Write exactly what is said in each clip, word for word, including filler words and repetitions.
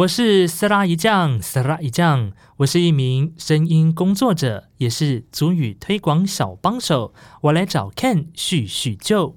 我是斯拉一酱，斯拉一酱，我是一名声音工作者，也是族语推广小帮手。我来找 Ken 叙叙旧。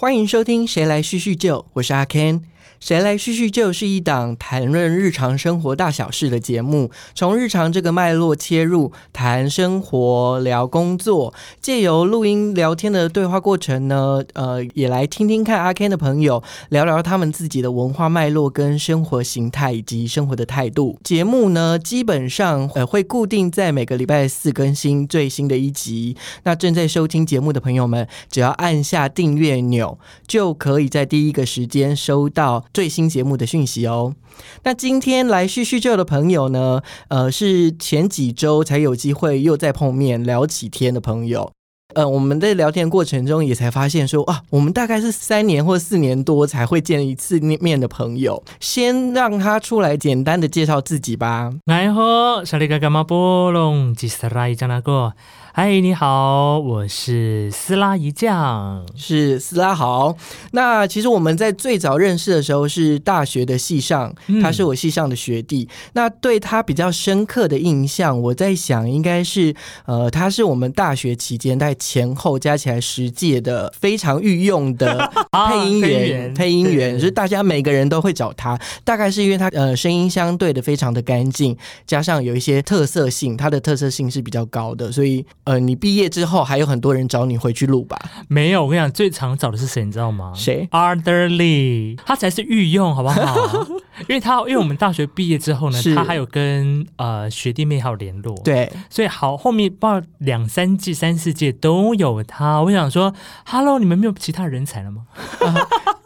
欢迎收听谁来叙叙旧，我是阿 Ken。 谁来叙叙旧是一档谈论日常生活大小事的节目，从日常这个脉络切入，谈生活，聊工作，借由录音聊天的对话过程呢，呃，也来听听看阿 Ken 的朋友聊聊他们自己的文化脉络跟生活形态以及生活的态度。节目呢基本上、呃、会固定在每个礼拜四更新最新的一集，那正在收听节目的朋友们只要按下订阅钮，就可以在第一个时间收到最新节目的讯息哦。那今天来叙叙旧的朋友呢，呃，是前几周才有机会又再碰面聊几天的朋友。呃，我们在聊天过程中也才发现说，啊，我们大概是三年或四年多才会见一次面的朋友。先让他出来简单的介绍自己吧。ngaay ho， 沙里嘎嘎马波隆吉斯拉伊加那个。嗨，你好，我是斯拉一酱，是斯拉好。那其实我们在最早认识的时候是大学的系上，他是我系上的学弟。嗯、那对他比较深刻的印象，我在想应该是，呃，他是我们大学期间大概前后加起来十届的非常御用的配音员，啊、配音员就是大家每个人都会找他，大概是因为他呃声音相对的非常的干净，加上有一些特色性，他的特色性是比较高的，所以。呃，你毕业之后还有很多人找你回去录吧？没有，我跟你讲，最常找的是谁，你知道吗？谁 ？Arthur Lee， 他才是御用，好不好？因为他因为我们大学毕业之后呢，他还有跟呃学弟妹还有联络，对，所以好后面不知道两三季、三四季都有他。我想说 ，Hello， 你们没有其他人才了吗？呃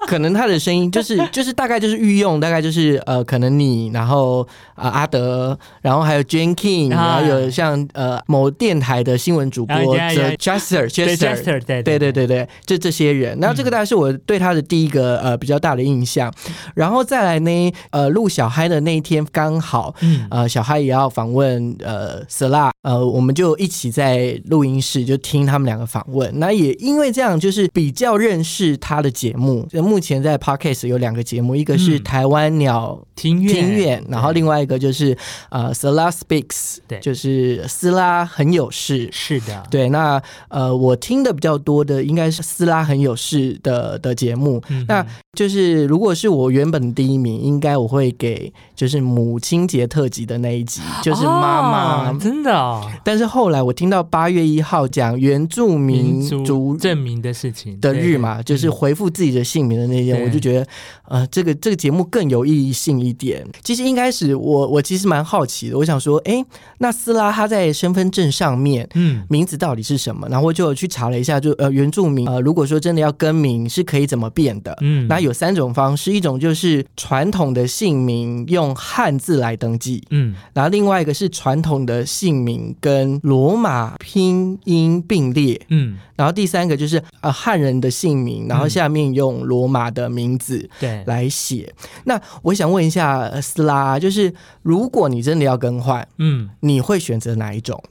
可能他的声音就是就是大概就是御用，大概就是呃，可能你，然后、呃、阿德，然后还有 Jen King， 然后有像呃某电台的新闻主播 Chester， Chester， 对对对对对，就这些人。然后这个大概是我对他的第一个呃比较大的印象。然后再来呢，呃，录小嗨的那一天刚好，呃，小嗨也要访问呃 Slad， 呃，我们就一起在录音室就听他们两个访问。那也因为这样，就是比较认识他的节目。目前在 Podcast 有两个节目，一个是台湾鸟庭院、嗯、然后另外一个就是呃 Slad Speaks， 就是斯拉很有事。是的，对。那呃，我听的比较多的应该是斯拉很有事的的节目、嗯、那就是如果是我原本第一名，应该我会给就是母亲节特辑的那一集，就是妈妈、哦、真的、哦、但是后来我听到八月一号讲原住民族证明的事情的日嘛，就是回复自己的姓名的那天，我就觉得，呃，这个这个节目更有意义性一点。其实一开始我我其实蛮好奇的，我想说，哎，那斯拉他在身份证上面，嗯，名字到底是什么？然后我就去查了一下，就呃，原住民呃，如果说真的要更名是可以怎么变的？嗯，那有三种方式，一种就是传统的姓名用汉字来登记，嗯，然后另外一个是传统的姓名跟罗马拼音并列，嗯，然后第三个就是呃汉人的姓名，然后下面用罗马马的名字来写。那我想问一下斯拉，就是如果你真的要更换，嗯，你会选择哪一种？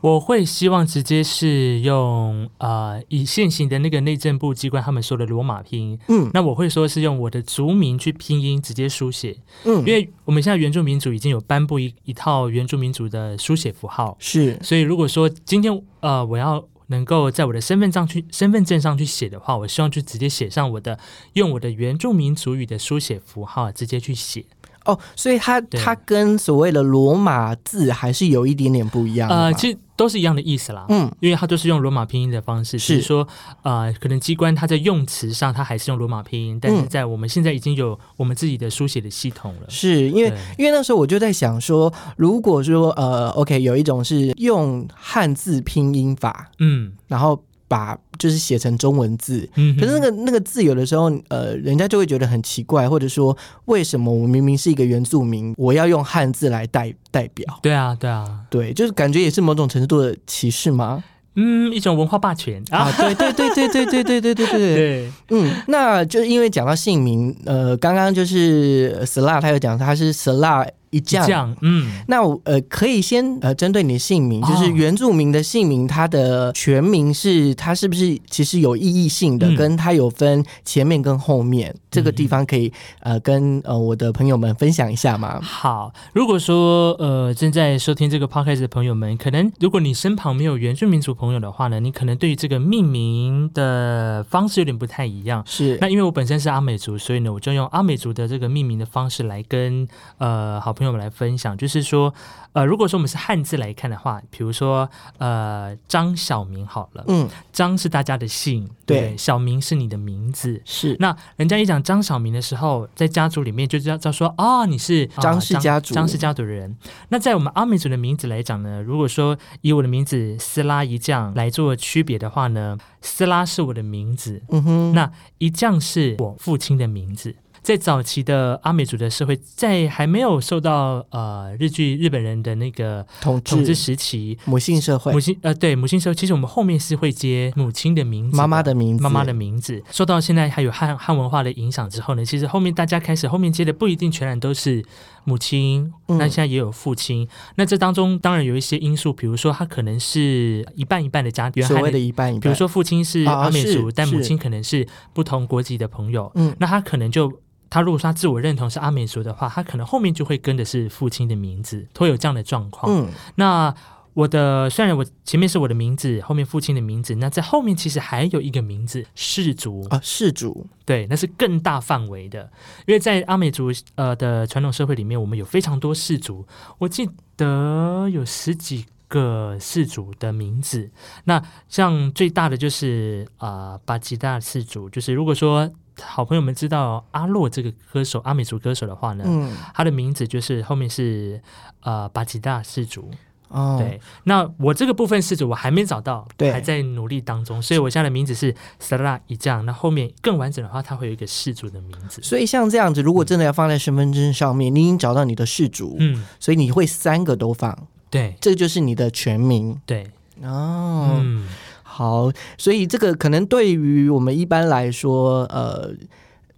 我会希望直接是用呃以现行的那个内政部机关他们说的罗马拼音，嗯，那我会说是用我的族名去拼音直接书写，嗯，因为我们现在原住民族已经有颁布 一, 一套原住民族的书写符号，是，所以如果说今天呃我要能够在我的身份证去身份证上去写的话，我希望就直接写上我的，用我的原住民族语的书写符号直接去写。哦，所以它它跟所谓的罗马字还是有一点点不一样的。呃，其实都是一样的意思啦。嗯，因为它都是用罗马拼音的方式，是就是说，呃，可能机关它在用词上它还是用罗马拼音，但是在我们现在已经有我们自己的书写的系统了。是因为因为那时候我就在想说，如果说呃 ，OK， 有一种是用汉字拼音法，嗯，然后把就是写成中文字，可是那个那个字有的时候，呃，人家就会觉得很奇怪，或者说为什么我明明是一个原住民，我要用汉字来代代表？对啊，对啊，对，就是感觉也是某种程度的歧视吗？嗯，一种文化霸权啊，对对对对对对对对对对对，嗯，那就因为讲到姓名，呃，刚刚就是Slad他有讲他是Slad一将，嗯，那我呃可以先呃针对你的姓名，就是原住民的姓名，它的全名是它是不是其实有意义性的，嗯、跟它有分前面跟后面，嗯、这个地方可以呃跟呃我的朋友们分享一下吗？好，如果说呃正在收听这个 podcast 的朋友们，可能如果你身旁没有原住民族朋友的话呢，你可能对于这个命名的方式有点不太一样。是，那因为我本身是阿美族，所以呢我就用阿美族的这个命名的方式来跟呃好朋友。朋友们来分享，就是说，呃，如果说我们是汉字来看的话，比如说，呃，张小明好了，嗯，张是大家的姓，对，对小明是你的名字，是。那人家一讲张小明的时候，在家族里面就知道说，哦，你是、呃、张氏家族，张氏家族的人。那在我们阿美族的名字来讲呢，如果说以我的名字斯拉一将来做区别的话呢，斯拉是我的名字，嗯哼，那一将是我父亲的名字。在早期的阿美族的社会，在还没有受到呃日据日本人的那个统治统治时期，母姓社会，母姓呃对母姓社会，其实我们后面是会接母亲的名字、妈妈的名字、妈妈的名字。受到现在还有汉汉文化的影响之后呢，其实后面大家开始后面接的不一定全然都是母亲，那现在也有父亲。嗯、那这当中当然有一些因素，比如说他可能是一半一半的家，原所谓的一半一半，比如说父亲是阿美族，啊、但母亲可能是不同国籍的朋友，嗯、那他可能就。他如果说他自我认同是阿美族的话，他可能后面就会跟的是父亲的名字，会有这样的状况。嗯，那我的虽然我前面是我的名字，后面父亲的名字，那在后面其实还有一个名字氏族啊，氏族，对，那是更大范围的，因为在阿美族呃的传统社会里面，我们有非常多氏族，我记得有十几个。各氏族的名字，那像最大的就是啊、呃、巴吉大氏族，就是如果说好朋友们知道阿洛这个歌手阿美族歌手的话呢，嗯、他的名字就是后面是呃巴吉大氏族。哦，对，那我这个部分氏族我还没找到，还在努力当中，所以我现在的名字是 Slad 一将，那后面更完整的话它会有一个氏族的名字。所以像这样子如果真的要放在身份证上面，嗯、你已经找到你的氏族，嗯，所以你会三个都放，对，这就是你的全名。对，哦，嗯，好，所以这个可能对于我们一般来说，呃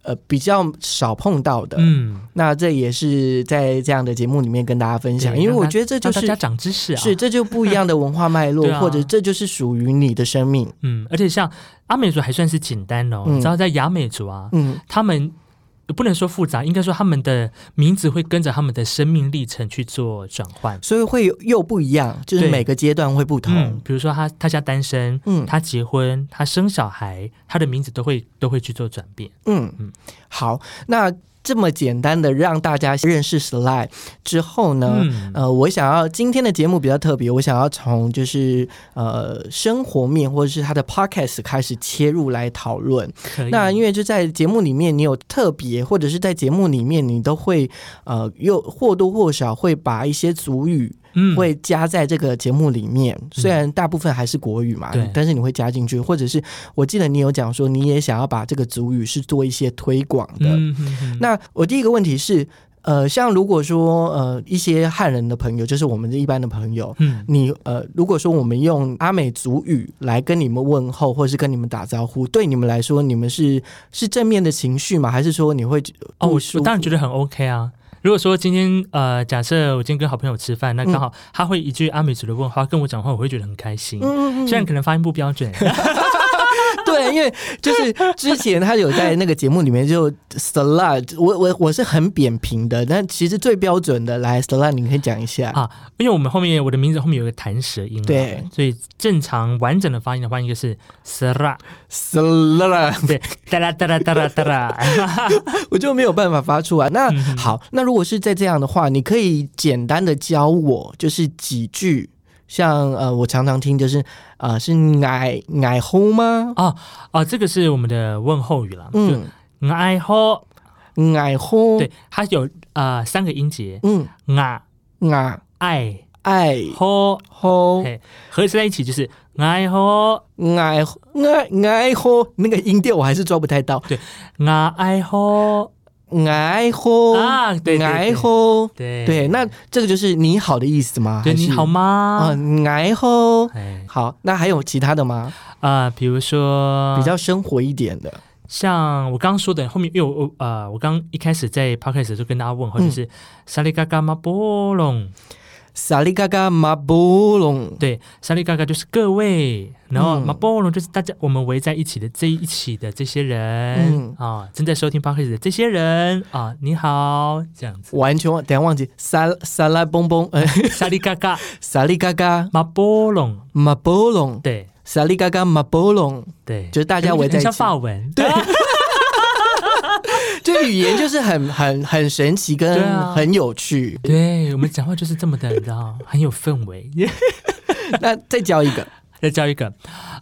呃，比较少碰到的，嗯，那这也是在这样的节目里面跟大家分享，因为我觉得这就是大家长知识啊，是这就不一样的文化脉络，啊、或者这就是属于你的生命，嗯，而且像阿美族还算是简单哦，嗯、你知道在亚美族啊，嗯，他们。不能说复杂，应该说他们的名字会跟着他们的生命历程去做转换，所以会又不一样，就是每个阶段会不同。嗯、比如说他他家单身，嗯，他结婚，他生小孩，他的名字都会都会去做转变。嗯嗯，好，那。这么简单的让大家认识 Slad 之后呢，嗯、呃，我想要今天的节目比较特别，我想要从就是呃生活面或者是他的 podcast 开始切入来讨论。那因为就在节目里面，你有特别或者是在节目里面，你都会呃又或多或少会把一些族语。会加在这个节目里面，嗯、虽然大部分还是国语嘛，嗯、但是你会加进去，或者是我记得你有讲说你也想要把这个族语是做一些推广的，嗯、哼哼。那我第一个问题是呃，像如果说呃一些汉人的朋友，就是我们一般的朋友，嗯、你呃如果说我们用阿美族语来跟你们问候，或是跟你们打招呼，对你们来说，你们是是正面的情绪吗？还是说你会哦，我当然觉得很 OK 啊。如果说今天呃，假设我今天跟好朋友吃饭，那刚好他会一句阿美族的问话跟我讲话，我会觉得很开心。嗯嗯嗯，虽然可能发音不标准。对，因为就是之前他有在那个节目里面就 Slad， 我我我是很扁平的，但其实最标准的来 Slad， 你可以讲一下啊，因为我们后面我的名字后面有个弹舌音，对，所以正常完整的发音的话应该是 Slad Slad， 对，哒啦哒啦哒啦哒啦，我就没有办法发出来。那好，那如果是在这样的话，你可以简单的教我，就是几句。像呃，我常常听就是呃，是ngaay ngaay ho吗？啊啊，这个是我们的问候语啦。嗯，ngaay ho ngaay ho，对，它有呃三个音节。嗯，nga nga ai ai ho ho， 合在一起就是ngaay ho ngaay ngaay ngaay ho， 那个音调我还是抓不太到。对，ngaay ho。ngaay ho 啊，对ngaay ho， 对， 对， 对， 对，那这个就是你好的意思吗？对，你好吗？嗯ngaay ho， 好，那还有其他的吗？啊、呃，比如说比较生活一点的，像我刚刚说的，后面因为我呃，我刚一开始在 podcast 就跟大家问，或者是沙利嘎嘎马波隆。萨利嘎嘎马波隆，对，萨利嘎嘎就是各位，然后马波隆就是大家我们围在一起的这一起的这些人、嗯啊、正在收听 Podcast 的这些人啊，你好，这样子。完全忘，等一下忘记萨萨拉蹦蹦，萨利嘎嘎，萨利嘎嘎马波隆，马波隆，对，萨利嘎嘎马波隆，对，就是大家围在一起。像法文，对。这语言就是很很很神奇，跟很有趣。对,、啊、对，我们讲话就是这么的，你知道，很有氛围。那再教一个，再教一个。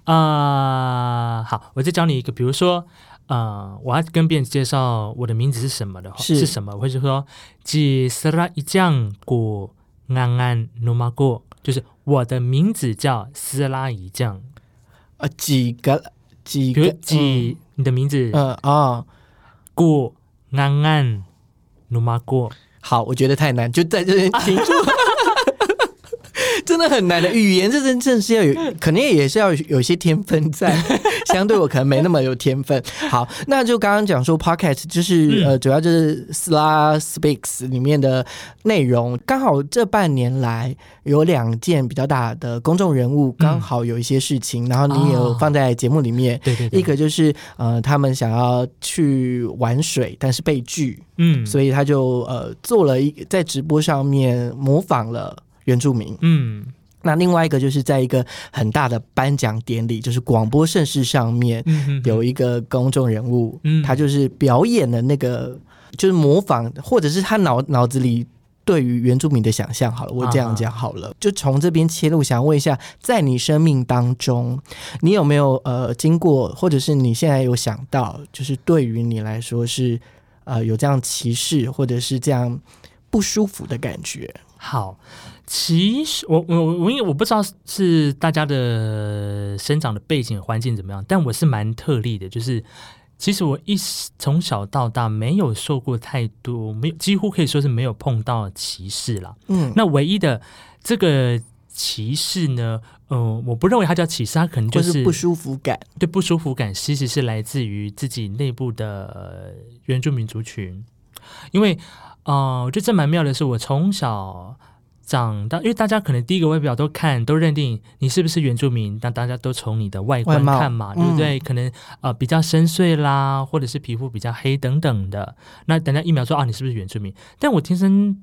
啊、呃，好，我再教你一个，比如说，呃，我要跟别人介绍我的名字是什么的话，是, 是什么，我会说吉斯拉一酱果安安努玛果，就是我的名字叫斯拉一酱。啊，几个几个几、嗯，你的名字？嗯啊。哦过安安努玛过，好，我觉得太难，就在这边停住。真的很难的语言，这真正是要有，肯定也是要有些天分在。相对我可能没那么有天分。好，那就刚刚讲说 podcast 就是、嗯、呃，主要就是 Slad Speaks 里面的内容。刚好这半年来有两件比较大的公众人物，刚好有一些事情，嗯、然后你也有放在节目里面。哦、对对对。一个就是呃，他们想要去玩水，但是被拒。嗯。所以他就呃做了一在直播上面模仿了。原住民，嗯，那另外一个就是在一个很大的颁奖典礼，就是广播盛事上面，有一个公众人物，嗯、他就是表演的那个，就是模仿，或者是他脑脑子里对于原住民的想象。好了，我这样讲好了，啊、就从这边切入，想问一下，在你生命当中，你有没有呃经过，或者是你现在有想到，就是对于你来说是呃有这样歧视，或者是这样不舒服的感觉？好，其实我我我因为我不知道是大家的生长的背景环境怎么样，但我是蛮特例的，就是其实我一从小到大没有受过太多，没有几乎可以说是没有碰到歧视啦。嗯，那唯一的这个歧视呢，呃，我不认为它叫歧视，它可能就是、就是、不舒服感。对，不舒服感其实是来自于自己内部的原住民族群，因为。哦、呃，我觉得这蛮妙的是，我从小长大，因为大家可能第一个外表都看，都认定你是不是原住民，但大家都从你的外观看嘛，对不对？嗯、可能呃比较深邃啦，或者是皮肤比较黑等等的。那等下一秒说啊，你是不是原住民？但我天生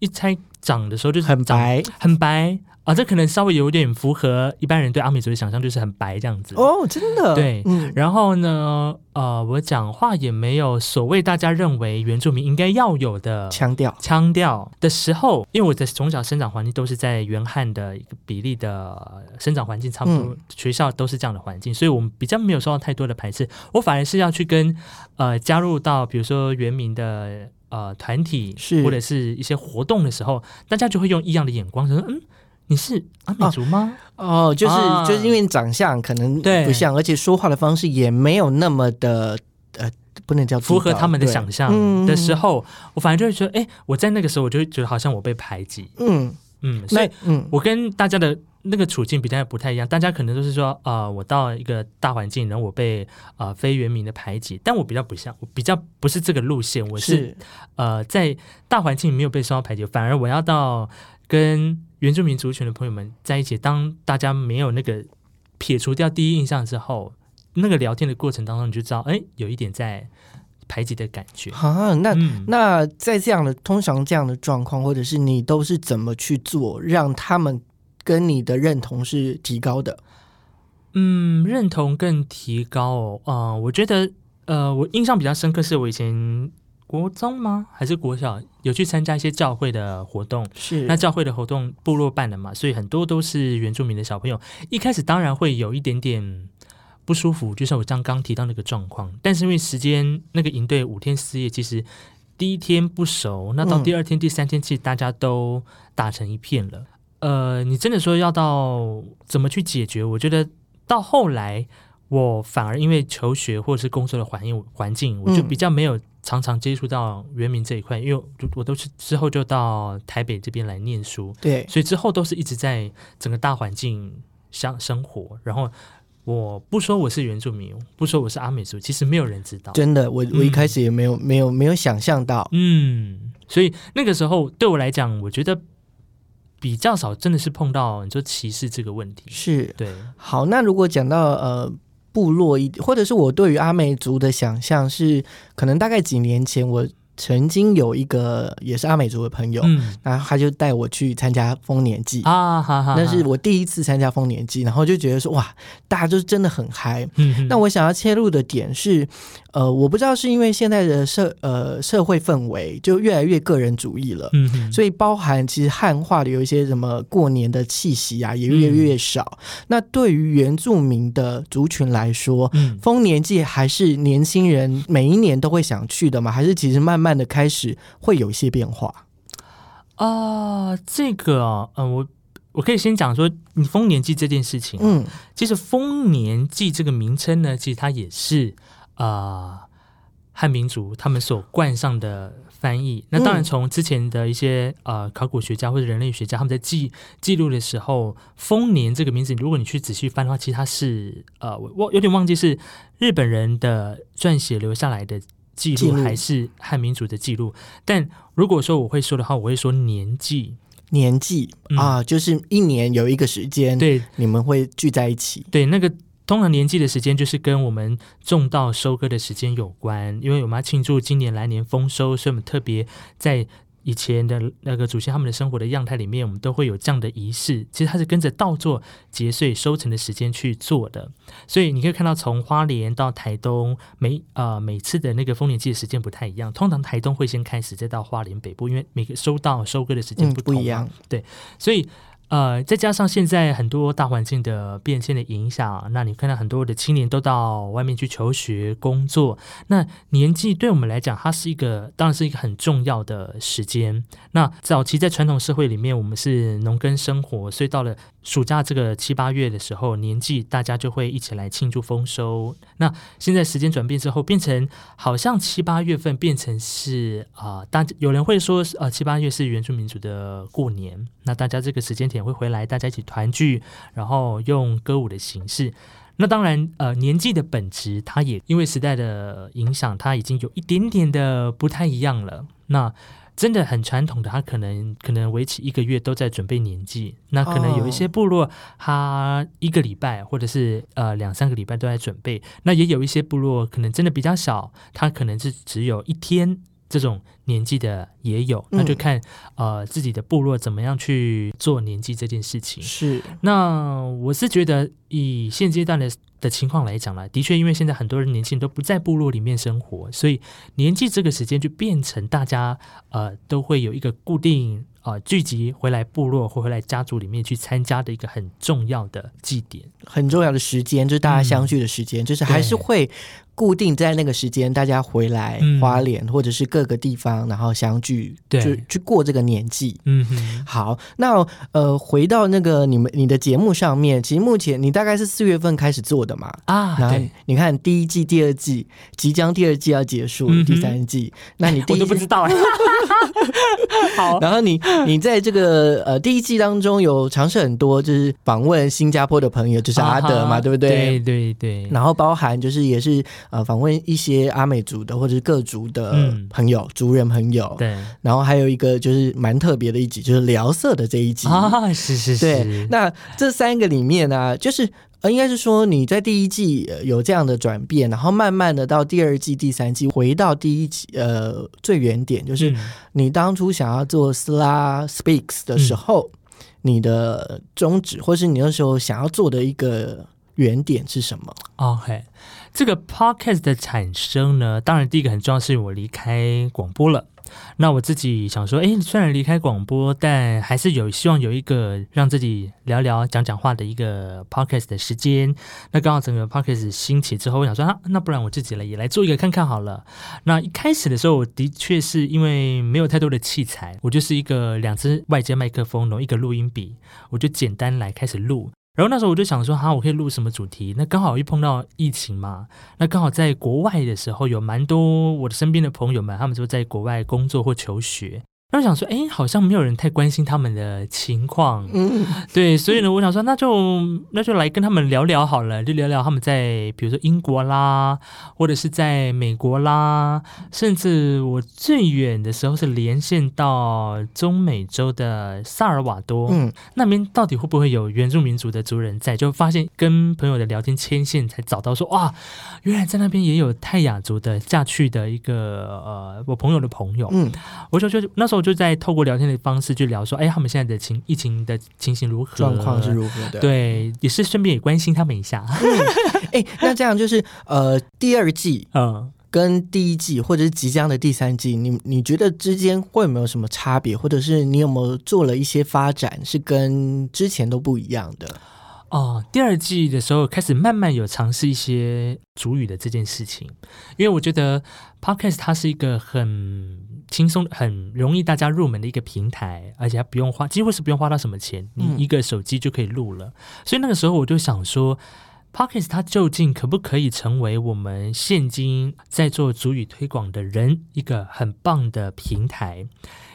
一猜长的时候就是很白，很白啊，这可能稍微有点符合一般人对阿美族的想象，就是很白这样子。哦，真的。对，嗯、然后呢？呃，我讲话也没有所谓大家认为原住民应该要有的腔调。腔调的时候，因为我的从小生长环境都是在原汉的一个比例的生长环境，差不多、嗯、学校都是这样的环境，所以我们比较没有受到太多的排斥。我反而是要去跟呃加入到比如说原民的呃团体，或者是一些活动的时候，大家就会用异样的眼光说，嗯。你是阿美族吗？哦，哦就是、啊、就是因为长相可能不像，而且说话的方式也没有那么的呃，不能叫符合他们的想象的时候，嗯、我反正就会觉得，哎、欸，我在那个时候我就觉得好像我被排挤，嗯嗯，所以我跟大家的那个处境比较不太一样，大家可能都是说，呃，我到一个大环境，然后我被呃非原民的排挤，但我比较不像，我比较不是这个路线，我 是, 是呃在大环境没有被受到排挤，反而我要到跟原住民族群的朋友们在一起，当大家没有那个撇除掉第一印象之后，那个聊天的过程当中，你就知道，哎，有一点在排挤的感觉啊。那、嗯、那在这样的通常这样的状况，或者是你都是怎么去做，让他们跟你的认同是提高的？嗯，认同更提高哦。啊、呃，我觉得，呃，我印象比较深刻是我以前。国中吗？还是国小？有去参加一些教会的活动，是那教会的活动部落办的嘛，所以很多都是原住民的小朋友。一开始当然会有一点点不舒服，就像我刚刚提到那个状况。但是因为时间那个营队五天四夜，其实第一天不熟，那到第二天、第三天，其实大家都打成一片了。呃，你真的说要到怎么去解决？我觉得到后来。我反而因为求学或者是工作的环境环境，我就比较没有常常接触到原民这一块，因为我都是之后就到台北这边来念书，对，所以之后都是一直在整个大环境相生活。然后我不说我是原住民，不说我是阿美族，其实没有人知道，真的，我我一开始也没有、嗯、没有没有想象到，嗯，所以那个时候对我来讲，我觉得比较少，真的是碰到你说歧视这个问题，是，对。好，那如果讲到呃。部落一，或者是我对于阿美族的想象是，可能大概几年前我曾经有一个也是阿美族的朋友，嗯、然后他就带我去参加丰年祭啊，哈哈，那是我第一次参加丰年祭，然后就觉得说哇，大家就是真的很嗨、嗯。那我想要切入的点是，呃，我不知道是因为现在的社呃社会氛围就越来越个人主义了，嗯、所以包含其实汉化的有一些什么过年的气息啊，也越来越少。嗯、那对于原住民的族群来说，嗯、丰年祭还是年轻人每一年都会想去的吗？还是其实慢慢慢的开始会有一些变化啊、呃，这个、哦呃、我我可以先讲说，你丰年祭这件事情、啊，嗯，其实丰年祭这个名称呢，其实它也是啊、呃、汉民族他们所冠上的翻译。那当然，从之前的一些、嗯、呃考古学家或者人类学家他们在记记录的时候，丰年这个名字，如果你去仔细翻的话，其实它是呃我有点忘记是日本人的撰写留下来的。记录还是汉民族的记录，但如果说我会说的话，我会说年纪年纪、嗯、啊，就是一年有一个时间，对，你们会聚在一起，对，那个通常年纪的时间就是跟我们种稻收割的时间有关，因为我们要庆祝今年来年丰收，所以我们特别在以前的那个祖先他们的生活的样态里面，我们都会有这样的仪式，其实它是跟着稻作结穗收成的时间去做的，所以你可以看到从花莲到台东 每,、呃、每次的那个丰年祭的时间不太一样，通常台东会先开始再到花莲北部，因为每个收稻收割的时间不同、啊嗯、不一样，对，所以呃，再加上现在很多大环境的变迁的影响，那你看到很多的青年都到外面去求学工作，那年纪对我们来讲它是一个当然是一个很重要的时间。那早期在传统社会里面我们是农耕生活，所以到了暑假这个七八月的时候，年纪大家就会一起来庆祝丰收。那现在时间转变之后，变成好像七八月份变成是、呃、大有人会说、呃、七八月是原住民族的过年，那大家这个时间点会回来，大家一起团聚，然后用歌舞的形式。那当然呃，年纪的本质它也因为时代的影响，它已经有一点点的不太一样了。那真的很传统的，他可能可能为期一个月都在准备年祭，那可能有一些部落他一个礼拜或者是呃两三个礼拜都在准备，那也有一些部落可能真的比较小，他可能是只有一天，这种年祭的也有，那就看、嗯、呃自己的部落怎么样去做年祭这件事情。是，那我是觉得以现阶段的的情况来讲啦，的确因为现在很多人年轻人都不在部落里面生活，所以年祭这个时间就变成大家呃都会有一个固定呃聚集回来部落或回来家族里面去参加的一个很重要的祭典，很重要的时间，就是大家相聚的时间、嗯、就是还是会固定在那个时间大家回来花莲、嗯、或者是各个地方然后相聚，对，就去过这个年祭。嗯哼，好，那呃回到那个你们你的节目上面，其实目前你大概是四月份开始做的嘛，啊，然后你看第一季第二季即将第二季要结束、嗯、第三季，那你第一季我都不知道好，然后你你在这个呃第一季当中有尝试很多，就是访问新加坡的朋友，就是阿德嘛、啊、对不对，对对对，然后包含就是也是呃访问一些阿美族的或者是各族的朋友、嗯、族人朋友，对，然后还有一个就是蛮特别的一集，就是聊色的这一集啊，是是是，对，那这三个里面呢、啊、就是呃，应该是说你在第一季有这样的转变，然后慢慢的到第二季第三季回到第一季呃最原点，就是你当初想要做 Slad Speaks 的时候、嗯、你的宗旨或是你那时候想要做的一个原点是什么？ OK， 这个 Podcast 的产生呢，当然第一个很重要是我离开广播了，那我自己想说，哎，虽然离开广播，但还是有希望有一个让自己聊聊讲讲话的一个 podcast 的时间。那刚好整个 podcast 兴起之后，我想说、啊、那不然我自己来也来做一个看看好了。那一开始的时候，我的确是因为没有太多的器材，我就是一个两只外接麦克风，然后一个录音笔，我就简单来开始录。然后那时候我就想说哈，我可以录什么主题，那刚好一碰到疫情嘛，那刚好在国外的时候有蛮多我的身边的朋友们他们就在国外工作或求学，然后想说哎，好像没有人太关心他们的情况、嗯、对，所以呢我想说那就那就来跟他们聊聊好了，就聊聊他们在比如说英国啦，或者是在美国啦，甚至我最远的时候是连线到中美洲的萨尔瓦多、嗯、那边到底会不会有原住民族的族人在，就发现跟朋友的聊天牵线才找到说哇，原来在那边也有泰雅族的嫁去的一个呃我朋友的朋友、嗯、我就觉得那时候我就在透过聊天的方式去聊说哎，他们现在的情疫情的情形如何，状况是如何的，对，也是顺便也关心他们一下哎、嗯，那这样就是呃，第二季嗯跟第一季或者是即将的第三季，你你觉得之间会有没有什么差别，或者是你有没有做了一些发展是跟之前都不一样的？哦，第二季的时候开始慢慢有尝试一些族语的这件事情，因为我觉得 Podcast 它是一个很轻松很容易大家入门的一个平台，而且它不用花几乎是不用花到什么钱，你一个手机就可以录了、嗯、所以那个时候我就想说 Podcast 它究竟可不可以成为我们现今在做族语推广的人一个很棒的平台，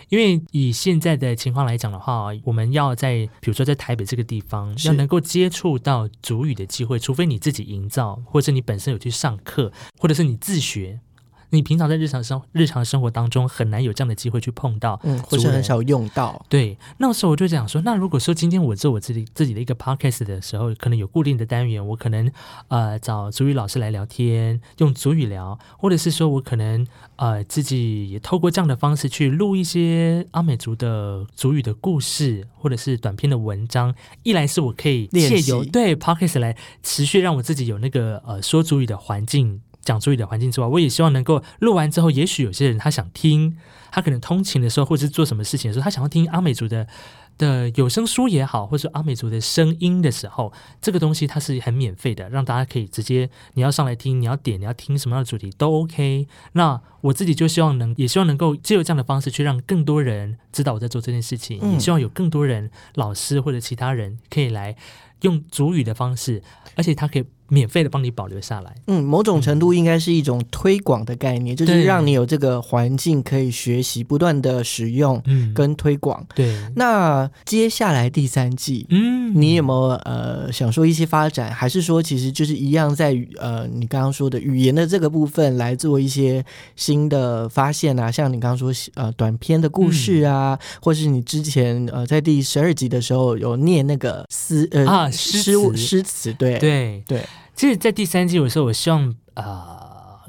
因为以现在的情况来讲的话，我们要在比如说在台北这个地方要能够接触到族语的机会，除非你自己营造，或者是你本身有去上课，或者是你自学，你平常在日常生日常生活当中很难有这样的机会去碰到、嗯、或是很少用到。对，那时候我就想说那如果说今天我做我自己自己的一个 podcast 的时候，可能有固定的单元，我可能呃找族语老师来聊天，用族语聊，或者是说我可能呃，自己也透过这样的方式去录一些阿美族的族语的故事，或者是短篇的文章。一来是我可以借由对 podcast 来持续让我自己有那个呃说族语的环境，讲族语的环境之外，我也希望能够录完之后，也许有些人他想听，他可能通勤的时候或者是做什么事情的时候，他想要听阿美族的的有声书也好，或者阿美族的声音的时候，这个东西它是很免费的，让大家可以直接你要上来听，你要点你要听什么样的主题都 OK。 那我自己就希望能也希望能够借由这样的方式去让更多人知道我在做这件事情、嗯、也希望有更多人老师或者其他人可以来用族语的方式，而且它可以免费的帮你保留下来。嗯，某种程度应该是一种推广的概念、嗯、就是让你有这个环境可以学习，不断的使用跟推广、嗯、对。那接下来第三季嗯，你有没有呃想说一些发展，还是说其实就是一样在呃你刚刚说的语言的这个部分来做一些新的发现啊，像你刚刚说呃短篇的故事啊、嗯、或是你之前呃在第十二集的时候有念那个诗呃、啊、诗词诗词对对对。其实在第三季的时候我希望呃，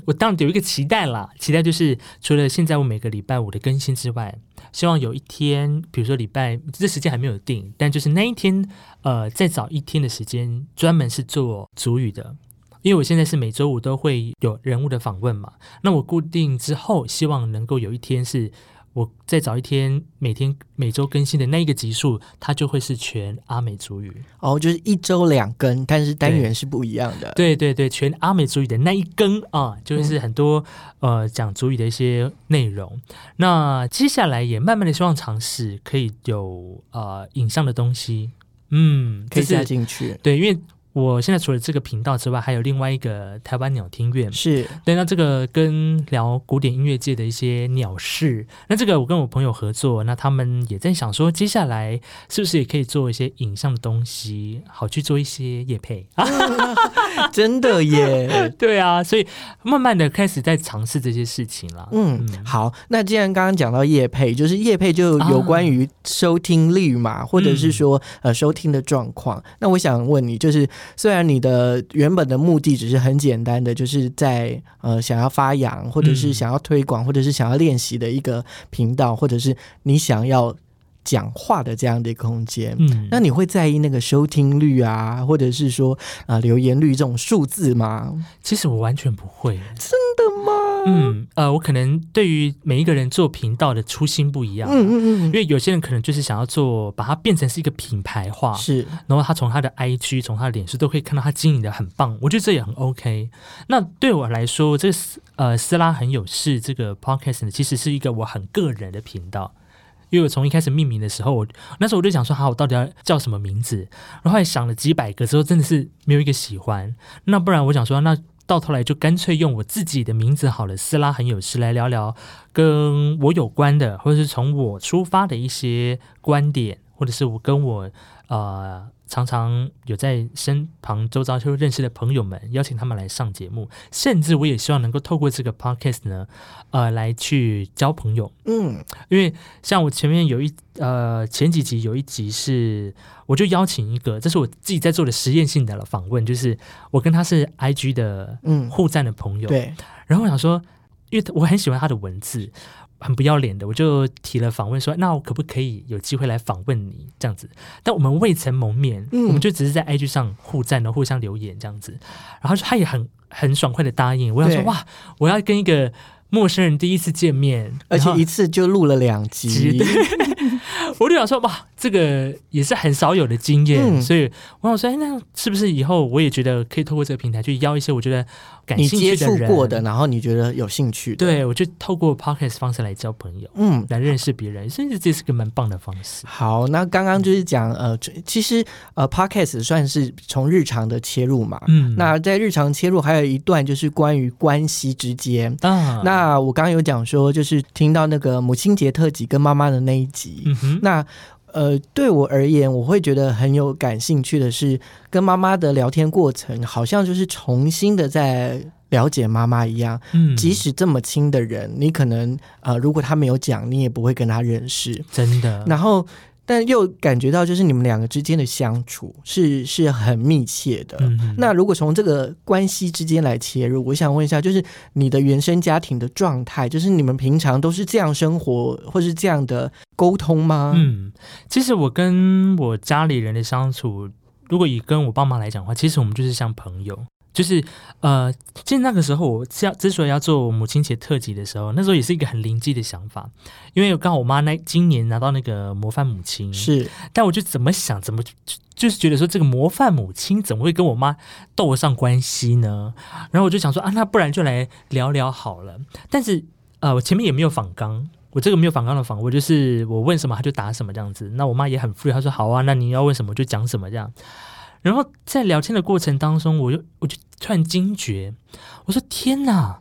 我当然有一个期待啦，期待就是除了现在我每个礼拜五的更新之外，希望有一天比如说礼拜这时间还没有定，但就是那一天呃，再找一天的时间专门是做族语的，因为我现在是每周五都会有人物的访问嘛，那我固定之后希望能够有一天是我再找一天，每天每周更新的那一个集数，它就会是全阿美族语哦，就是一周两更，但是单元是不一样的。对对对，全阿美族语的那一更啊，就是很多、嗯、呃讲族语的一些内容。那接下来也慢慢的希望尝试可以有呃影像的东西，嗯，可以加进去。对，因为我现在除了这个频道之外，还有另外一个台湾鸟听院，是对，那这个跟聊古典音乐界的一些鸟事，那这个我跟我朋友合作，那他们也在想说接下来是不是也可以做一些影像的东西，好去做一些业配真的耶对啊，所以慢慢的开始在尝试这些事情啦。 嗯, 嗯好，那既然刚刚讲到业配，就是业配就有关于收听率嘛、啊、或者是说、嗯、呃收听的状况，那我想问你，就是虽然你的原本的目的只是很简单的就是在呃想要发扬，或者是想要推广、嗯、或者是想要练习的一个频道，或者是你想要讲话的这样的空间、嗯、那你会在意那个收听率啊，或者是说、呃、留言率这种数字吗？其实我完全不会。真的吗？嗯，呃，我可能对于每一个人做频道的初心不一样、啊、嗯嗯嗯，因为有些人可能就是想要做把它变成是一个品牌化，是，然后他从他的 I G 从他的脸书都可以看到他经营的很棒，我觉得这也很 OK。 那对我来说这个呃斯拉很有事这个 podcast 其实是一个我很个人的频道，因为我从一开始命名的时候，我那时候我就想说，好、啊，我到底要叫什么名字？然后还想了几百个之后，真的是没有一个喜欢。那不然我想说，那到头来就干脆用我自己的名字好了，斯拉很有事来聊聊跟我有关的，或者是从我出发的一些观点，或者是我跟我呃。常常有在身旁周遭就认识的朋友们，邀请他们来上节目，甚至我也希望能够透过这个 podcast 呢，呃，来去交朋友。嗯，因为像我前面有一呃前几集有一集是，我就邀请一个，这是我自己在做的实验性的访问，就是我跟他是 I G 的互赞的朋友，嗯、对。然后我想说，因为我很喜欢他的文字。很不要脸的，我就提了访问说，那我可不可以有机会来访问你这样子？但我们未曾谋面，嗯、我们就只是在 I G 上互赞，然后互相留言这样子。然后他也很很爽快的答应。我想说，哇，我要跟一个陌生人第一次见面，而且一次就录了两集。对我就想说，哇，这个也是很少有的经验，嗯、所以我想说，哎，那是不是以后我也觉得可以透过这个平台去邀一些我觉得感兴趣的人，你接触过的，然后你觉得有兴趣的，对，我就透过 podcast 方式来交朋友，嗯，来认识别人，所以这是个蛮棒的方式。好，那刚刚就是讲，呃，其实呃 podcast 算是从日常的切入嘛，嗯，那在日常切入还有一段就是关于关系之间，啊，那我刚刚有讲说，就是听到那个母亲节特辑跟妈妈的那一集，嗯哼，那。呃，对我而言，我会觉得很有感兴趣的是，跟妈妈的聊天过程，好像就是重新的在了解妈妈一样。嗯，即使这么亲的人，你可能呃，如果他没有讲，你也不会跟他认识。真的。然后，但又感觉到就是你们两个之间的相处是是很密切的。嗯。那如果从这个关系之间来切入，我想问一下，就是你的原生家庭的状态，就是你们平常都是这样生活，或是这样的。沟通吗？嗯，其实我跟我家里人的相处，如果以跟我爸妈来讲的话，其实我们就是像朋友，就是呃，其实那个时候我之所以要做母亲节特辑的时候，那时候也是一个很灵机的想法，因为刚好我妈那今年拿到那个模范母亲，是，但我就怎么想怎么就是觉得说这个模范母亲怎么会跟我妈斗上关系呢？然后我就想说啊，那不然就来聊聊好了。但是呃，我前面也没有访纲。我这个没有反纲的反我就是我问什么他就答什么这样子。那我妈也很 free， 她说好啊，那你要问什么就讲什么这样。然后在聊天的过程当中，我就我就突然惊觉，我说天哪！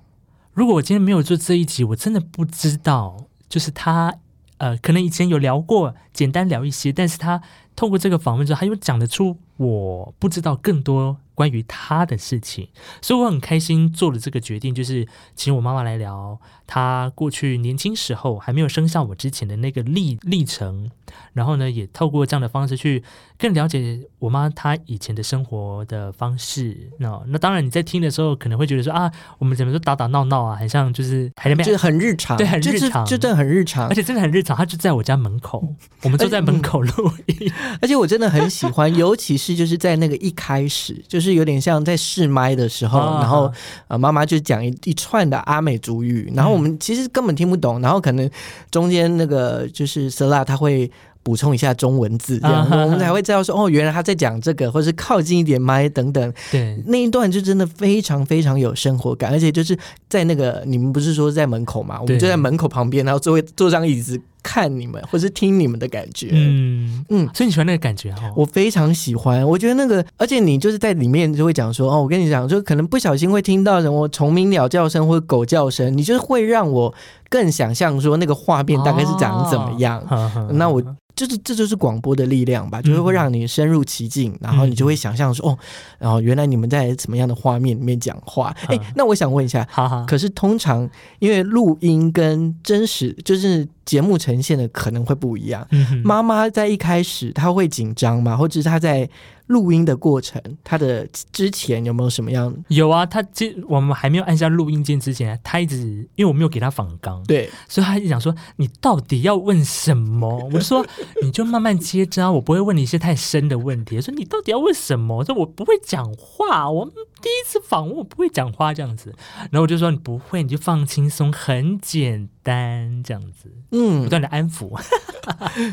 如果我今天没有做这一集，我真的不知道，就是他呃，可能以前有聊过，简单聊一些，但是他透过这个访问之后，他又讲得出我不知道更多关于他的事情，所以我很开心做了这个决定，就是请我妈妈来聊她过去年轻时候还没有生下我之前的那个 历, 历程，然后呢，也透过这样的方式去更了解我妈她以前的生活的方式。那那当然你在听的时候可能会觉得说啊，我们怎么说打打闹闹啊，很像就是还就是很日常，对，很日常，就真的很日常，而且真的很日常，她就在我家门口，我们就在门口录音，而 且,、嗯、而且我真的很喜欢，尤其是就是在那个一开始就是。就是有点像在试麦的时候，哦、然后呃，妈妈就讲一一串的阿美族语，然后我们其实根本听不懂，嗯、然后可能中间那个就是Slad他会补充一下中文字，这样、啊、我们才会知道说哦，原来他在讲这个，或是靠近一点麦等等。对，那一段就真的非常非常有生活感，而且就是在那个你们不是说在门口嘛，我们就在门口旁边，然后坐坐张椅子。看你们或是听你们的感觉，嗯嗯，所以你喜欢那个感觉哈？我非常喜欢，我觉得那个，而且你就是在里面就会讲说，哦，我跟你讲，就可能不小心会听到什么虫鸣鸟叫声或者狗叫声，你就是会让我更想象说那个画面大概是长怎么样。哦、那我就是这就是广播的力量吧，就是会让你深入其境，嗯、然后你就会想象说，哦，然后原来你们在什么样的画面里面讲话。哎、嗯，那我想问一下，哈哈可是通常因为录音跟真实就是。节目呈现的可能会不一样。妈妈在一开始她会紧张吗？或者是她在录音的过程，她的之前有没有什么样？有啊，她我们还没有按下录音键之前，她一直因为我没有给她访纲，对，所以她一直讲说你到底要问什么？我就说你就慢慢接招，我不会问你一些太深的问题。我说你到底要问什么？我说我不会讲话，我第一次访问我不会讲话这样子，然后我就说你不会，你就放轻松，很简单这样子，嗯，不断的安抚。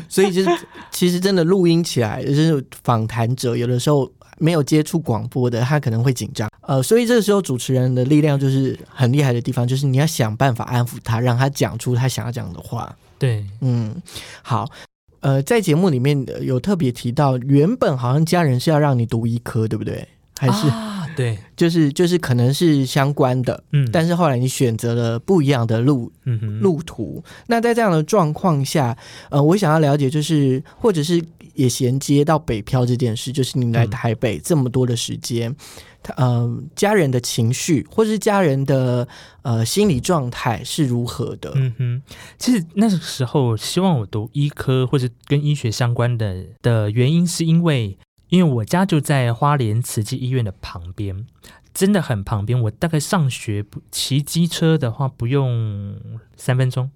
所以就是其实真的录音起来，就是访谈者有的时候没有接触广播的，他可能会紧张，呃，所以这个时候主持人的力量就是很厉害的地方，就是你要想办法安抚他，让他讲出他想要讲的话。对，嗯，好。呃，在节目里面有特别提到，原本好像家人是要让你读医科，对不对？还是、啊、对，就是就是可能是相关的，嗯，但是后来你选择了不一样的路、嗯、路途。那在这样的状况下，呃，我想要了解，就是或者是也衔接到北漂这件事，就是你来台北这么多的时间，嗯、呃，家人的情绪或是家人的呃心理状态是如何的？嗯哼，其实那时候希望我读医科或是跟医学相关的的原因，是因为。因为我家就在花莲慈济医院的旁边，真的很旁边，我大概上学骑机车的话不用三分钟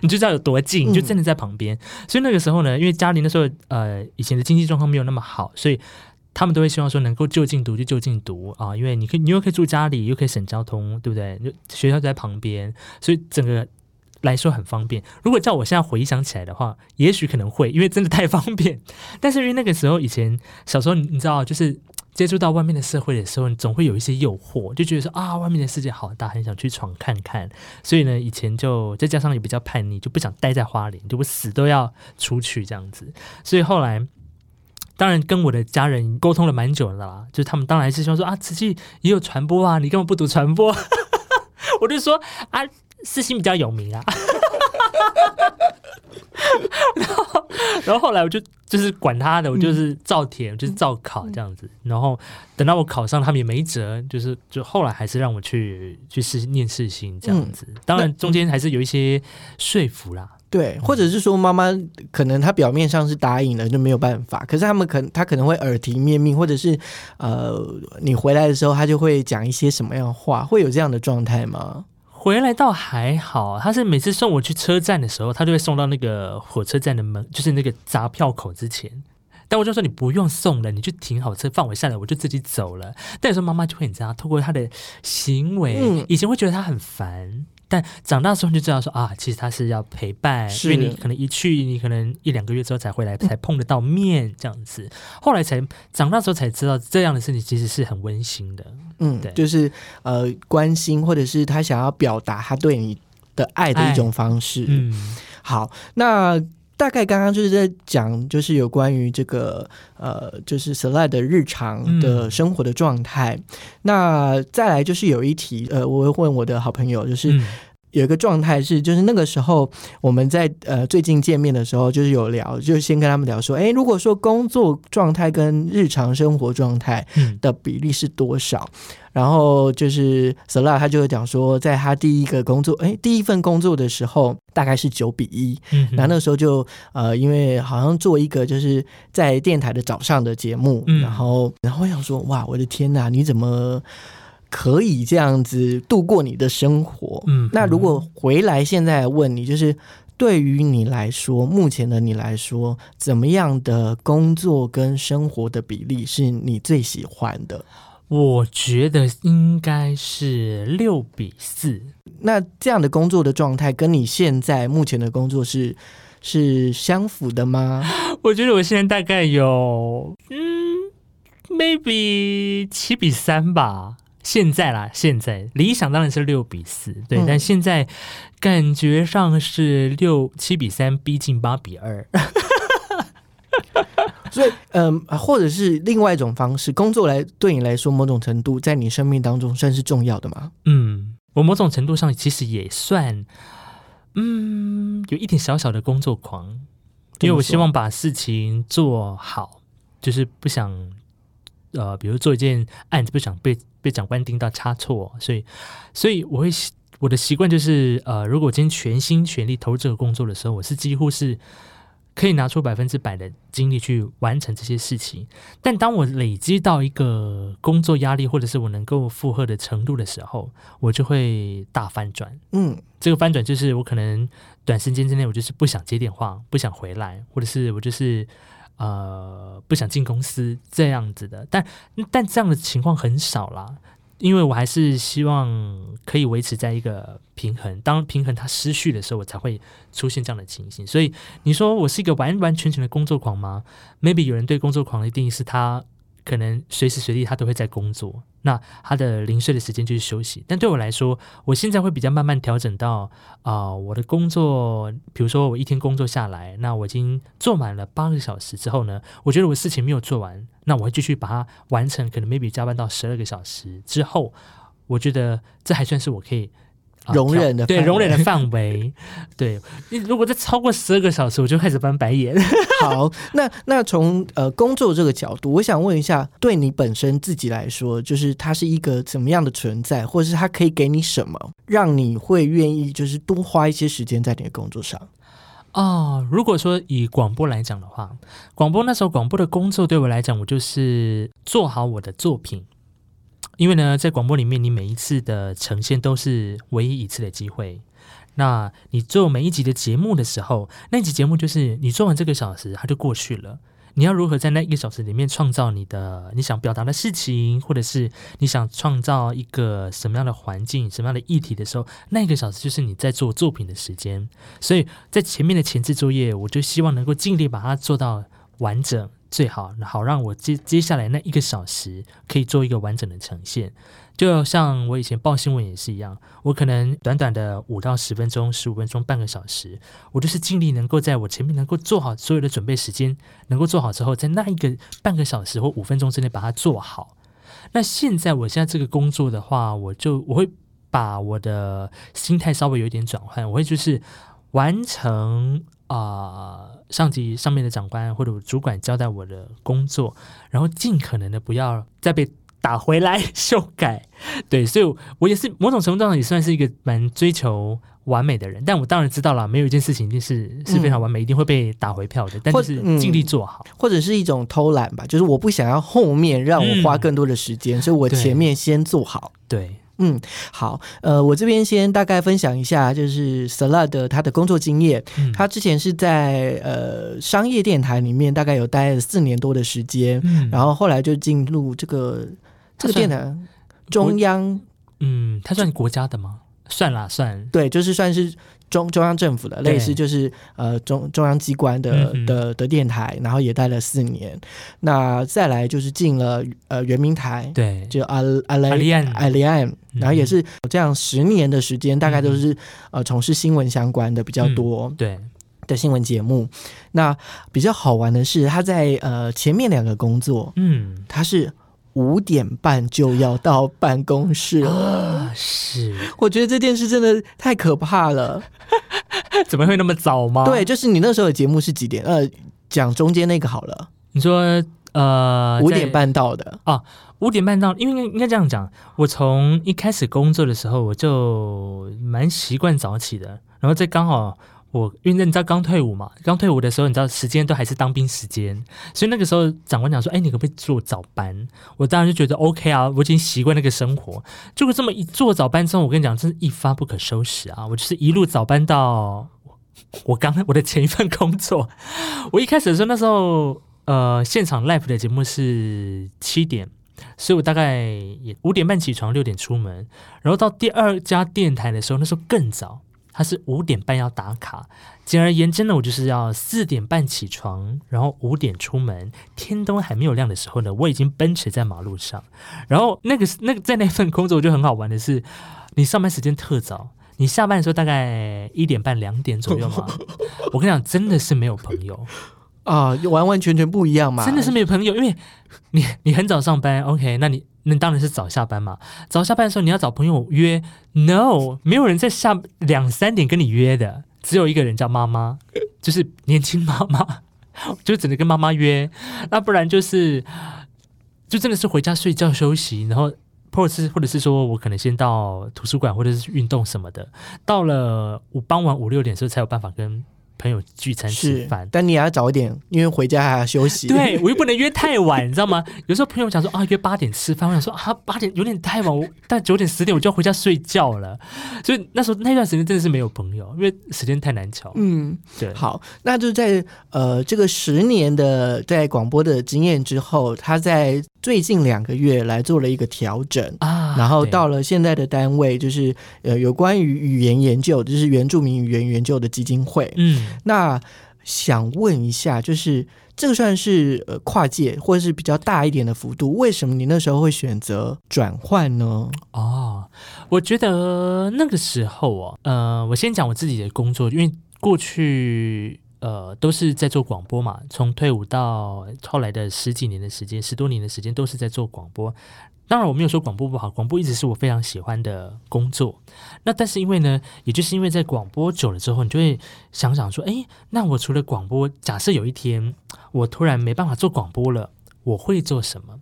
你就知道有多近，你就真的在旁边、嗯、所以那个时候呢，因为家里那时候呃以前的经济状况没有那么好，所以他们都会希望说能够就近读就就近读啊，因为你可以你又可以住家里，又可以省交通，对不对？学校就在旁边，所以整个来说很方便。如果叫我现在回想起来的话，也许可能会，因为真的太方便。但是因为那个时候以前小时候，你知道，就是接触到外面的社会的时候，你总会有一些诱惑，就觉得说啊，外面的世界好大，很想去闯看看。所以呢，以前就再加上也比较叛逆，就不想待在花莲，就我死都要出去这样子。所以后来。当然跟我的家人沟通了蛮久了啦，就是他们当然是希望说啊，慈济也有传播啊，你根本不读传播我就说啊，世新比较有名啊然后然后后来我就就是管他的，我就是照填、嗯、就是照考这样子，然后等到我考上他们也没辙，就是就后来还是让我去去念世新这样子、嗯、当然中间还是有一些说服啦，对，或者是说妈妈可能她表面上是答应了，就没有办法，可是他们可她可能会耳提面命，或者是呃，你回来的时候她就会讲一些什么样的话，会有这样的状态吗？回来倒还好，她是每次送我去车站的时候，她就会送到那个火车站的门，就是那个闸票口之前，但我就说你不用送了，你就停好车放我下来，我就自己走了。但有时候妈妈就会你知道，透过她的行为、嗯、以前会觉得她很烦，但长大的时候就知道说啊，其实他是要陪伴，因为你可能一去，你可能一两个月之后才回来，才碰得到面这样子。后来才长大的时候才知道，这样的事情其实是很温馨的。嗯，对，就是呃关心，或者是他想要表达他对你的爱的一种方式。嗯，好，那。大概刚刚就是在讲，就是有关于这个呃，就是 Slad 的日常的生活的状态、嗯。那再来就是有一题，呃，我会问我的好朋友，就是。嗯有一个状态是，就是那个时候我们在呃最近见面的时候，就是有聊，就先跟他们聊说，哎，如果说工作状态跟日常生活状态的比例是多少？嗯、然后就是 Slad 他就会讲说，在他第一个工作，哎，第一份工作的时候大概是九比一、嗯，然后那时候就呃，因为好像做一个就是在电台的早上的节目，嗯、然后然后我想说，哇，我的天哪，你怎么？可以这样子度过你的生活。嗯，那如果回来现在问你，就是对于你来说，目前的你来说，怎么样的工作跟生活的比例是你最喜欢的？我觉得应该是六比四。那这样的工作的状态跟你现在目前的工作是是相符的吗？我觉得我现在大概有嗯 maybe 七比三吧。现在啦，现在理想当然是六比四，对、嗯，但现在感觉上是六七比三，逼近八比二。所以，嗯、呃，或者是另外一种方式，工作来对你来说，某种程度在你生命当中算是重要的吗？嗯，我某种程度上其实也算，嗯，有一点小小的工作狂，因为我希望把事情做好，就是不想。呃，比如做一件案子，不想被被长官盯到差错，所以，所以我会我的习惯就是，呃，如果我今天全心全力投入这个工作的时候，我是几乎是可以拿出百分之百的精力去完成这些事情。但当我累积到一个工作压力，或者是我能够负荷的程度的时候，我就会大翻转。嗯，这个翻转就是我可能短时间之内，我就是不想接电话，不想回来，或者是我就是。呃不想进公司这样子的，但但这样的情况很少啦，因为我还是希望可以维持在一个平衡，当平衡它失去的时候我才会出现这样的情形。所以你说我是一个完完全全的工作狂吗？ maybe 有人对工作狂的定义是他可能随时随地他都会在工作，那他的零碎的时间就是休息，但对我来说我现在会比较慢慢调整到、呃、我的工作，比如说我一天工作下来，那我已经做满了八个小时之后呢，我觉得我事情没有做完，那我会继续把它完成，可能 maybe 加班到十二个小时之后，我觉得这还算是我可以、呃、容忍的对容忍的范围对，如果再超过十二个小时我就开始翻白眼好，那那从、呃、工作这个角度，我想问一下，对你本身自己来说，就是它是一个怎么样的存在，或是它可以给你什么，让你会愿意就是多花一些时间在你的工作上？哦，如果说以广播来讲的话，广播那时候广播的工作对我来讲，我就是做好我的作品，因为呢，在广播里面，你每一次的呈现都是唯一一次的机会。那你做每一集的节目的时候，那一集节目就是你做完这个小时，它就过去了。你要如何在那一个小时里面创造你的你想表达的事情，或者是你想创造一个什么样的环境，什么样的议题的时候，那一个小时就是你在做作品的时间。所以在前面的前置作业，我就希望能够尽力把它做到完整最好，好让我 接, 接下来那一个小时可以做一个完整的呈现。就像我以前报新闻也是一样，我可能短短的五到十分钟、十五分钟、半个小时，我就是尽力能够在我前面能够做好所有的准备时间，能够做好之后，在那一个半个小时或五分钟之内把它做好。那现在我现在这个工作的话，我就我会把我的心态稍微有一点转换，我会就是完成啊、呃，上级上面的长官或者主管交代我的工作，然后尽可能的不要再被打回来修改。对，所以我也是某种程度上也算是一个蛮追求完美的人，但我当然知道了，没有一件事情一定是是非常完美、嗯、一定会被打回票的，但就是尽力做好，或者是一种偷懒吧，就是我不想要后面让我花更多的时间、嗯、所以我前面先做好。 对, 对嗯，好，呃，我这边先大概分享一下，就是 Slad 他的工作经验、嗯。他之前是在呃商业电台里面，大概有待了四年多的时间、嗯，然后后来就进入这个这个电台中央。嗯，他算国家的吗？算啦，算。对，就是算是中中央政府的，类似就是呃中中央机关的的的电台，然后也待了四年。那再来就是进了呃原民台，对，就阿阿利安阿利安，然后也是这样十年的时间，大概都是、嗯、呃从事新闻相关的比较多，嗯、对。的新闻节目。那比较好玩的是，他在呃前面两个工作，嗯，他是五点半就要到办公室了、啊、是，我觉得这件事真的太可怕了怎么会那么早吗？对，就是你那时候的节目是几点？呃，讲中间那个好了，你说呃五点半到的啊，五点半到，因为应该这样讲，我从一开始工作的时候我就蛮习惯早起的，然后再刚好我因为你知道刚退伍嘛，刚退伍的时候你知道时间都还是当兵时间，所以那个时候长官讲说，哎，你可不可以做早班？我当然就觉得 OK 啊，我已经习惯那个生活。结果这么一做早班之后，我跟你讲，真是一发不可收拾啊！我就是一路早班到我刚我的前一份工作。我一开始的时候，那时候呃现场 live 的节目是七点。所以我大概也五点半起床，六点出门，然后到第二家电台的时候，那时候更早。他是五点半要打卡，简而言之呢，我就是要四点半起床，然后五点出门，天都还没有亮的时候呢，我已经奔驰在马路上。然后那个那个在那份工作我觉得很好玩的是，你上班时间特早，你下班的时候大概一点半两点左右嘛。我跟你讲，真的是没有朋友。啊，完完全全不一样嘛！真的是没有朋友，因为你你很早上班 ，OK， 那你那当然是早下班嘛。早下班的时候你要找朋友约 ，No， 没有人在下两三点跟你约的，只有一个人叫妈妈，就是年轻妈妈，就只能跟妈妈约。那不然就是就真的是回家睡觉休息，然后或者是或者是说我可能先到图书馆或者是运动什么的，到了我傍晚五六点的时候才有办法跟朋友聚餐吃饭，但你也要早一点，因为回家还要休息。对，我又不能约太晚，你知道吗？有时候朋友讲说啊，约八点吃饭，我想说啊，八点有点太晚，我但九点十点我就要回家睡觉了。所以那时候那段时间真的是没有朋友，因为时间太难瞧。嗯，对。好，那就在呃这个十年的在广播的经验之后，他在最近两个月来做了一个调整啊，然后到了现在的单位就是呃有关于语言研究，就是原住民语言研究的基金会。嗯。那想问一下，就是这个算是、呃、跨界或者是比较大一点的幅度，为什么你那时候会选择转换呢？哦，我觉得那个时候哦，呃，我先讲我自己的工作，因为过去呃都是在做广播嘛，从退伍到后来的十几年的时间，十多年的时间都是在做广播。当然我没有说广播不好，广播一直是我非常喜欢的工作。那但是因为呢，也就是因为在广播久了之后，你就会想想说，哎，那我除了广播，假设有一天我突然没办法做广播了，我会做什么？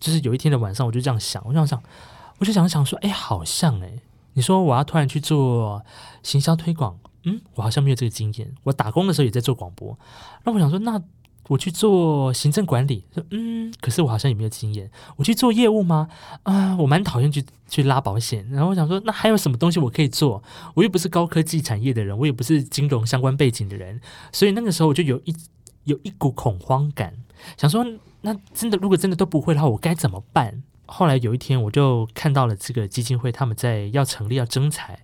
就是有一天的晚上，我就这样想，我想想，我就想想说，哎，好像哎，你说我要突然去做行销推广，嗯，我好像没有这个经验。我打工的时候也在做广播，那我想说，那我去做行政管理，嗯，可是我好像也没有经验。我去做业务吗？啊，我蛮讨厌去去拉保险。然后我想说，那还有什么东西我可以做？我又不是高科技产业的人，我也不是金融相关背景的人，所以那个时候我就有一有一股恐慌感，想说，那真的如果真的都不会的话，我该怎么办？后来有一天，我就看到了这个基金会，他们在要成立要征才，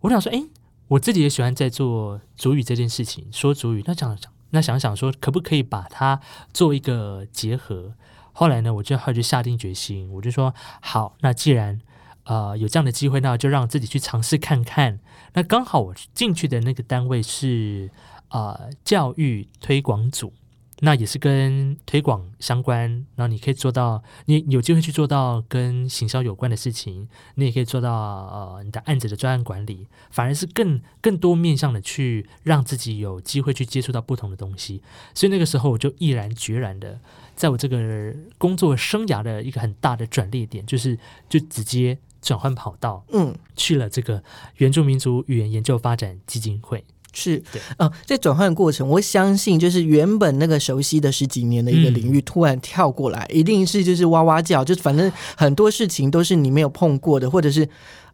我想说，哎，我自己也喜欢在做族语这件事情，说族语，那讲讲。那想想说可不可以把它做一个结合。后来呢，我就后来就下定决心，我就说好，那既然呃有这样的机会，那就让自己去尝试看看。那刚好我进去的那个单位是呃教育推广组，那也是跟推广相关，然后你可以做到，你有机会去做到跟行销有关的事情，你也可以做到呃你的案子的专案管理，反而是更更多面向的去让自己有机会去接触到不同的东西。所以那个时候我就毅然决然的，在我这个工作生涯的一个很大的转捩点，就是就直接转换跑道，嗯，去了这个原住民族语言研究发展基金会。是，呃，在转换过程，我相信就是原本那个熟悉的十几年的一个领域，嗯、突然跳过来，一定是就是哇哇叫，就反正很多事情都是你没有碰过的，或者是、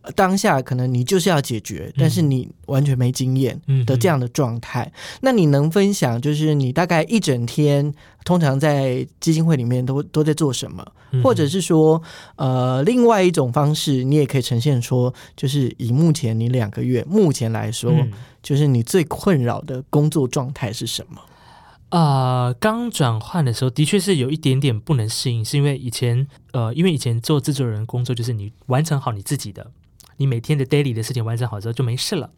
呃、当下可能你就是要解决，但是你完全没经验的这样的状态。嗯、那你能分享，就是你大概一整天通常在基金会里面都都在做什么，或者是说，呃，另外一种方式，你也可以呈现说，就是以目前你两个月目前来说。嗯，就是你最困扰的工作状态是什么？呃，刚转换的时候的确是有一点点不能适应，是因为以前呃，因为以前做制作人工作就是你完成好你自己的，你每天的 daily 的事情完成好之后就没事了。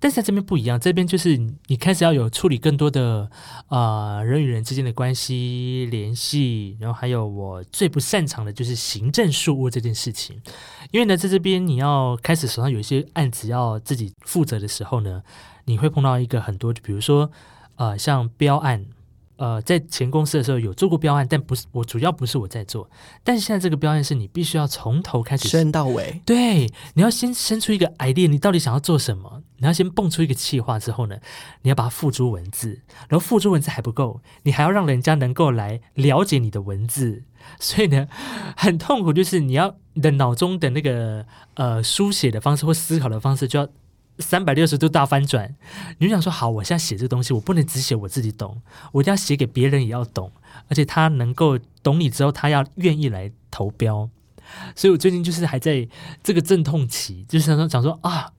但是在这边不一样，这边就是你开始要有处理更多的呃人与人之间的关系联系，然后还有我最不擅长的就是行政事务这件事情。因为呢，在这边你要开始手上有一些案子要自己负责的时候呢，你会碰到一个很多，比如说呃像标案，呃在前公司的时候有做过标案，但不是我主要不是我在做，但是现在这个标案是你必须要从头开始生到尾。对，你要先生出一个 idea， 你到底想要做什么，你要先蹦出一个企划之后呢，你要把它付诸文字，然后付诸文字还不够，你还要让人家能够来了解你的文字。所以呢，很痛苦，就是你要你的脑中的那个呃书写的方式或思考的方式就要三百六十度大翻转。你就想说，好，我现在写这东西，我不能只写我自己懂，我一定要写给别人也要懂，而且他能够懂你之后，他要愿意来投标。所以我最近就是还在这个阵痛期，就是想说想说啊，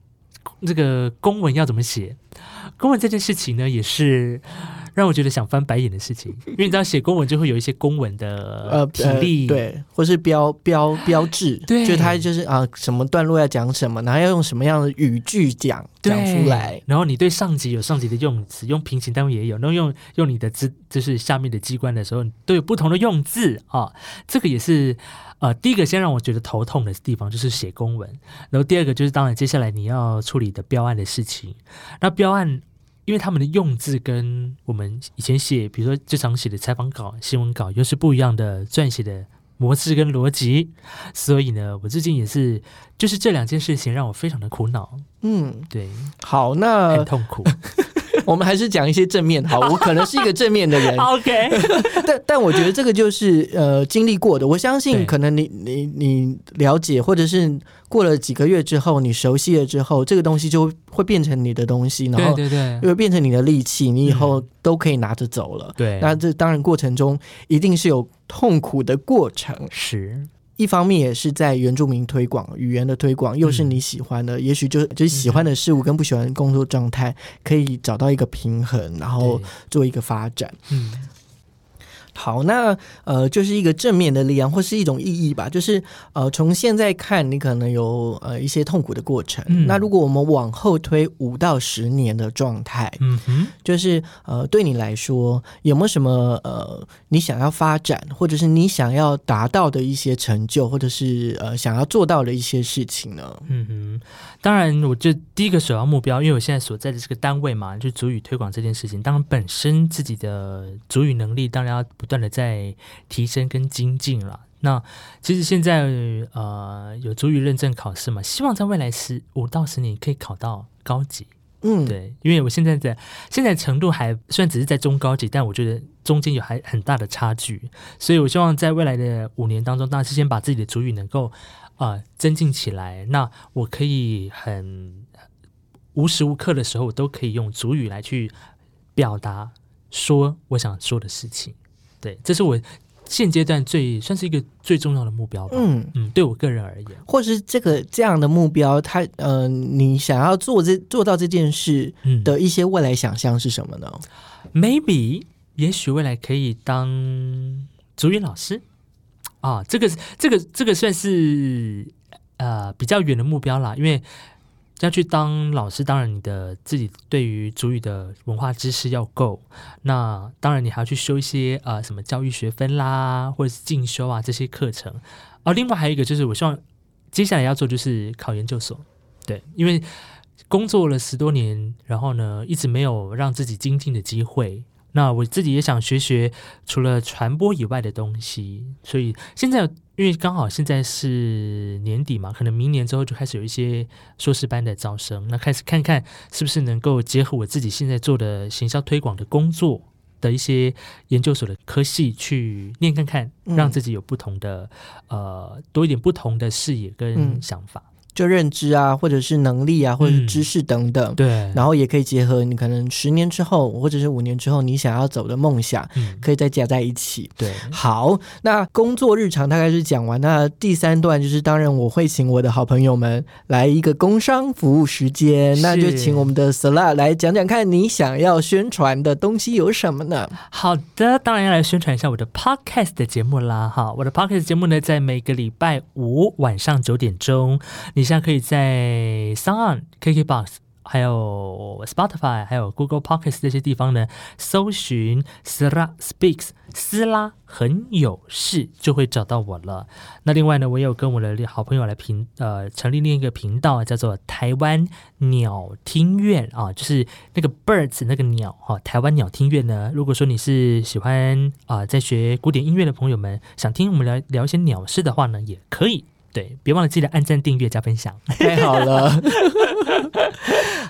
这个公文要怎么写？公文这件事情呢，也是让我觉得想翻白眼的事情，因为你知道写公文就会有一些公文的呃体力、呃呃、对，或是标标标志，对，就它就是啊、呃、什么段落要讲什么，然后要用什么样的语句讲讲出来，然后你对上级有上级的用词，用平行单位也有，然后用用你的就是下面的机关的时候，都有不同的用字啊。这个也是呃第一个先让我觉得头痛的地方，就是写公文。然后第二个就是当然接下来你要处理的标案的事情，那标案。因为他们的用字跟我们以前写，比如说最常写的采访稿、新闻稿，又是不一样的撰写的模式跟逻辑，所以呢，我最近也是，就是这两件事情让我非常的苦恼。嗯，对，好，那很痛苦。我们还是讲一些正面。好，我可能是一个正面的人。OK， 但但我觉得这个就是呃经历过的。我相信可能你你你了解，或者是过了几个月之后，你熟悉了之后，这个东西就会变成你的东西，然后对对对，又变成你的利器，你以后都可以拿着走了。对，那这当然过程中一定是有痛苦的过程。是。一方面也是在原住民推广语言的推广，又是你喜欢的、嗯、也许 就, 就是喜欢的事物跟不喜欢的工作状态可以找到一个平衡，然后做一个发展。嗯，好，那呃就是一个正面的力量或是一种意义吧，就是呃从现在看你可能有呃一些痛苦的过程、嗯、那如果我们往后推五到十年的状态，嗯哼，就是呃对你来说有没有什么呃你想要发展或者是你想要达到的一些成就，或者是呃想要做到的一些事情呢？嗯哼，当然我就第一个首要目标，因为我现在所在的这个单位嘛，就族语推广这件事情，当然本身自己的族语能力当然要不断的在提升跟精进了。那其实现在呃有族语认证考试嘛，希望在未来十五到十年可以考到高级。嗯，对，因为我现在在现在程度还虽然只是在中高级，但我觉得中间有还很大的差距，所以我希望在未来的五年当中，当然是先把自己的族语能够呃增进起来。那我可以很无时无刻的时候，我都可以用族语来去表达说我想说的事情。对，这是我现阶段最算是一个最重要的目标吧。嗯嗯，对我个人而言，或是这个这样的目标，它呃，你想要做这做到这件事的一些未来想象是什么呢？嗯、Maybe 也许未来可以当族语老师啊，这个这个这个算是呃比较远的目标啦，因为要去当老师，当然你的自己对于族语的文化知识要够，那当然你还要去修一些呃什么教育学分啦，或者是进修啊这些课程。而、啊、另外还有一个就是我希望接下来要做就是考研究所，对，因为工作了十多年，然后呢一直没有让自己精进的机会。那我自己也想学学除了传播以外的东西，所以现在因为刚好现在是年底嘛，可能明年之后就开始有一些硕士班的招生，那开始看看是不是能够结合我自己现在做的行销推广的工作的一些研究所的科系去念看看，让自己有不同的、嗯、呃多一点不同的视野跟想法、嗯，就认知啊，或者是能力啊，或者是知识等等、嗯、对，然后也可以结合你可能十年之后或者是五年之后你想要走的梦想、嗯、可以再加在一起。对，好，那工作日常大概是讲完，那第三段就是当然我会请我的好朋友们来一个工商服务时间，那就请我们的 Slad 来讲讲看你想要宣传的东西有什么呢？好的，当然要来宣传一下我的 Podcast 的节目啦。好，我的 Podcast 节目呢在每个礼拜五晚上九点钟，你你现在可以在 SoundKKBox 还有 Spotify 还有 Google Podcast 这些地方呢搜寻 Slad Speaks 斯拉很有事就会找到我了。那另外呢我也有跟我的好朋友来频、呃、成立另一个频道叫做台湾鸟听院啊，就是那个 Birds 那个鸟、啊、台湾鸟听院呢，如果说你是喜欢、呃、在学古典音乐的朋友们想听我们 聊, 聊一些鸟事的话呢也可以，对，别忘了记得按赞、订阅、加分享，太好了。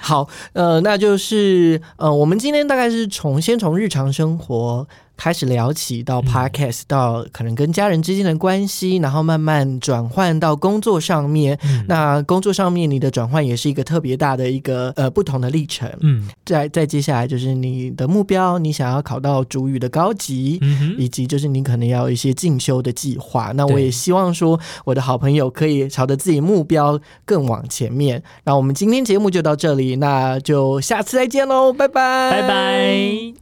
好，呃，那就是呃，我们今天大概是从先从日常生活开始聊起，到 podcast，、嗯、到可能跟家人之间的关系，然后慢慢转换到工作上面。嗯、那工作上面你的转换也是一个特别大的一个呃不同的历程。嗯，再再接下来就是你的目标，你想要考到族语的高级、嗯，以及就是你可能要有一些进修的计划。那我也希望说我的好朋友可以朝着自己目标更往前面。那我们今天节目就到这里，那就下次再见喽，拜拜，拜拜。